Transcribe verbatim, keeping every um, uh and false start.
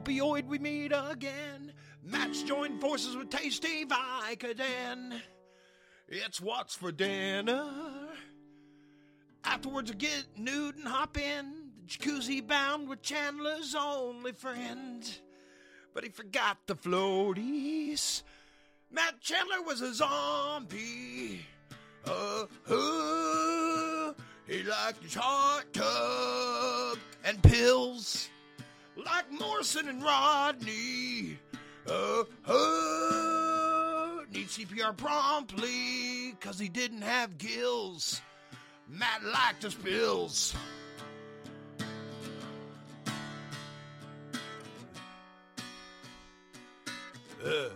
Opioid, we meet again. Matt's joined forces with Tasty Vicodin. It's what's for dinner. Afterwards, we get nude and hop in. The jacuzzi bound with Chandler's only friend. But he forgot the floaties. Matt Chandler was a zombie. Uh-huh. He liked his hot tub and pills. Like Morrison and Rodney. Uh-huh. Needs C P R promptly, 'cause he didn't have gills. Matt liked his pills. Ugh.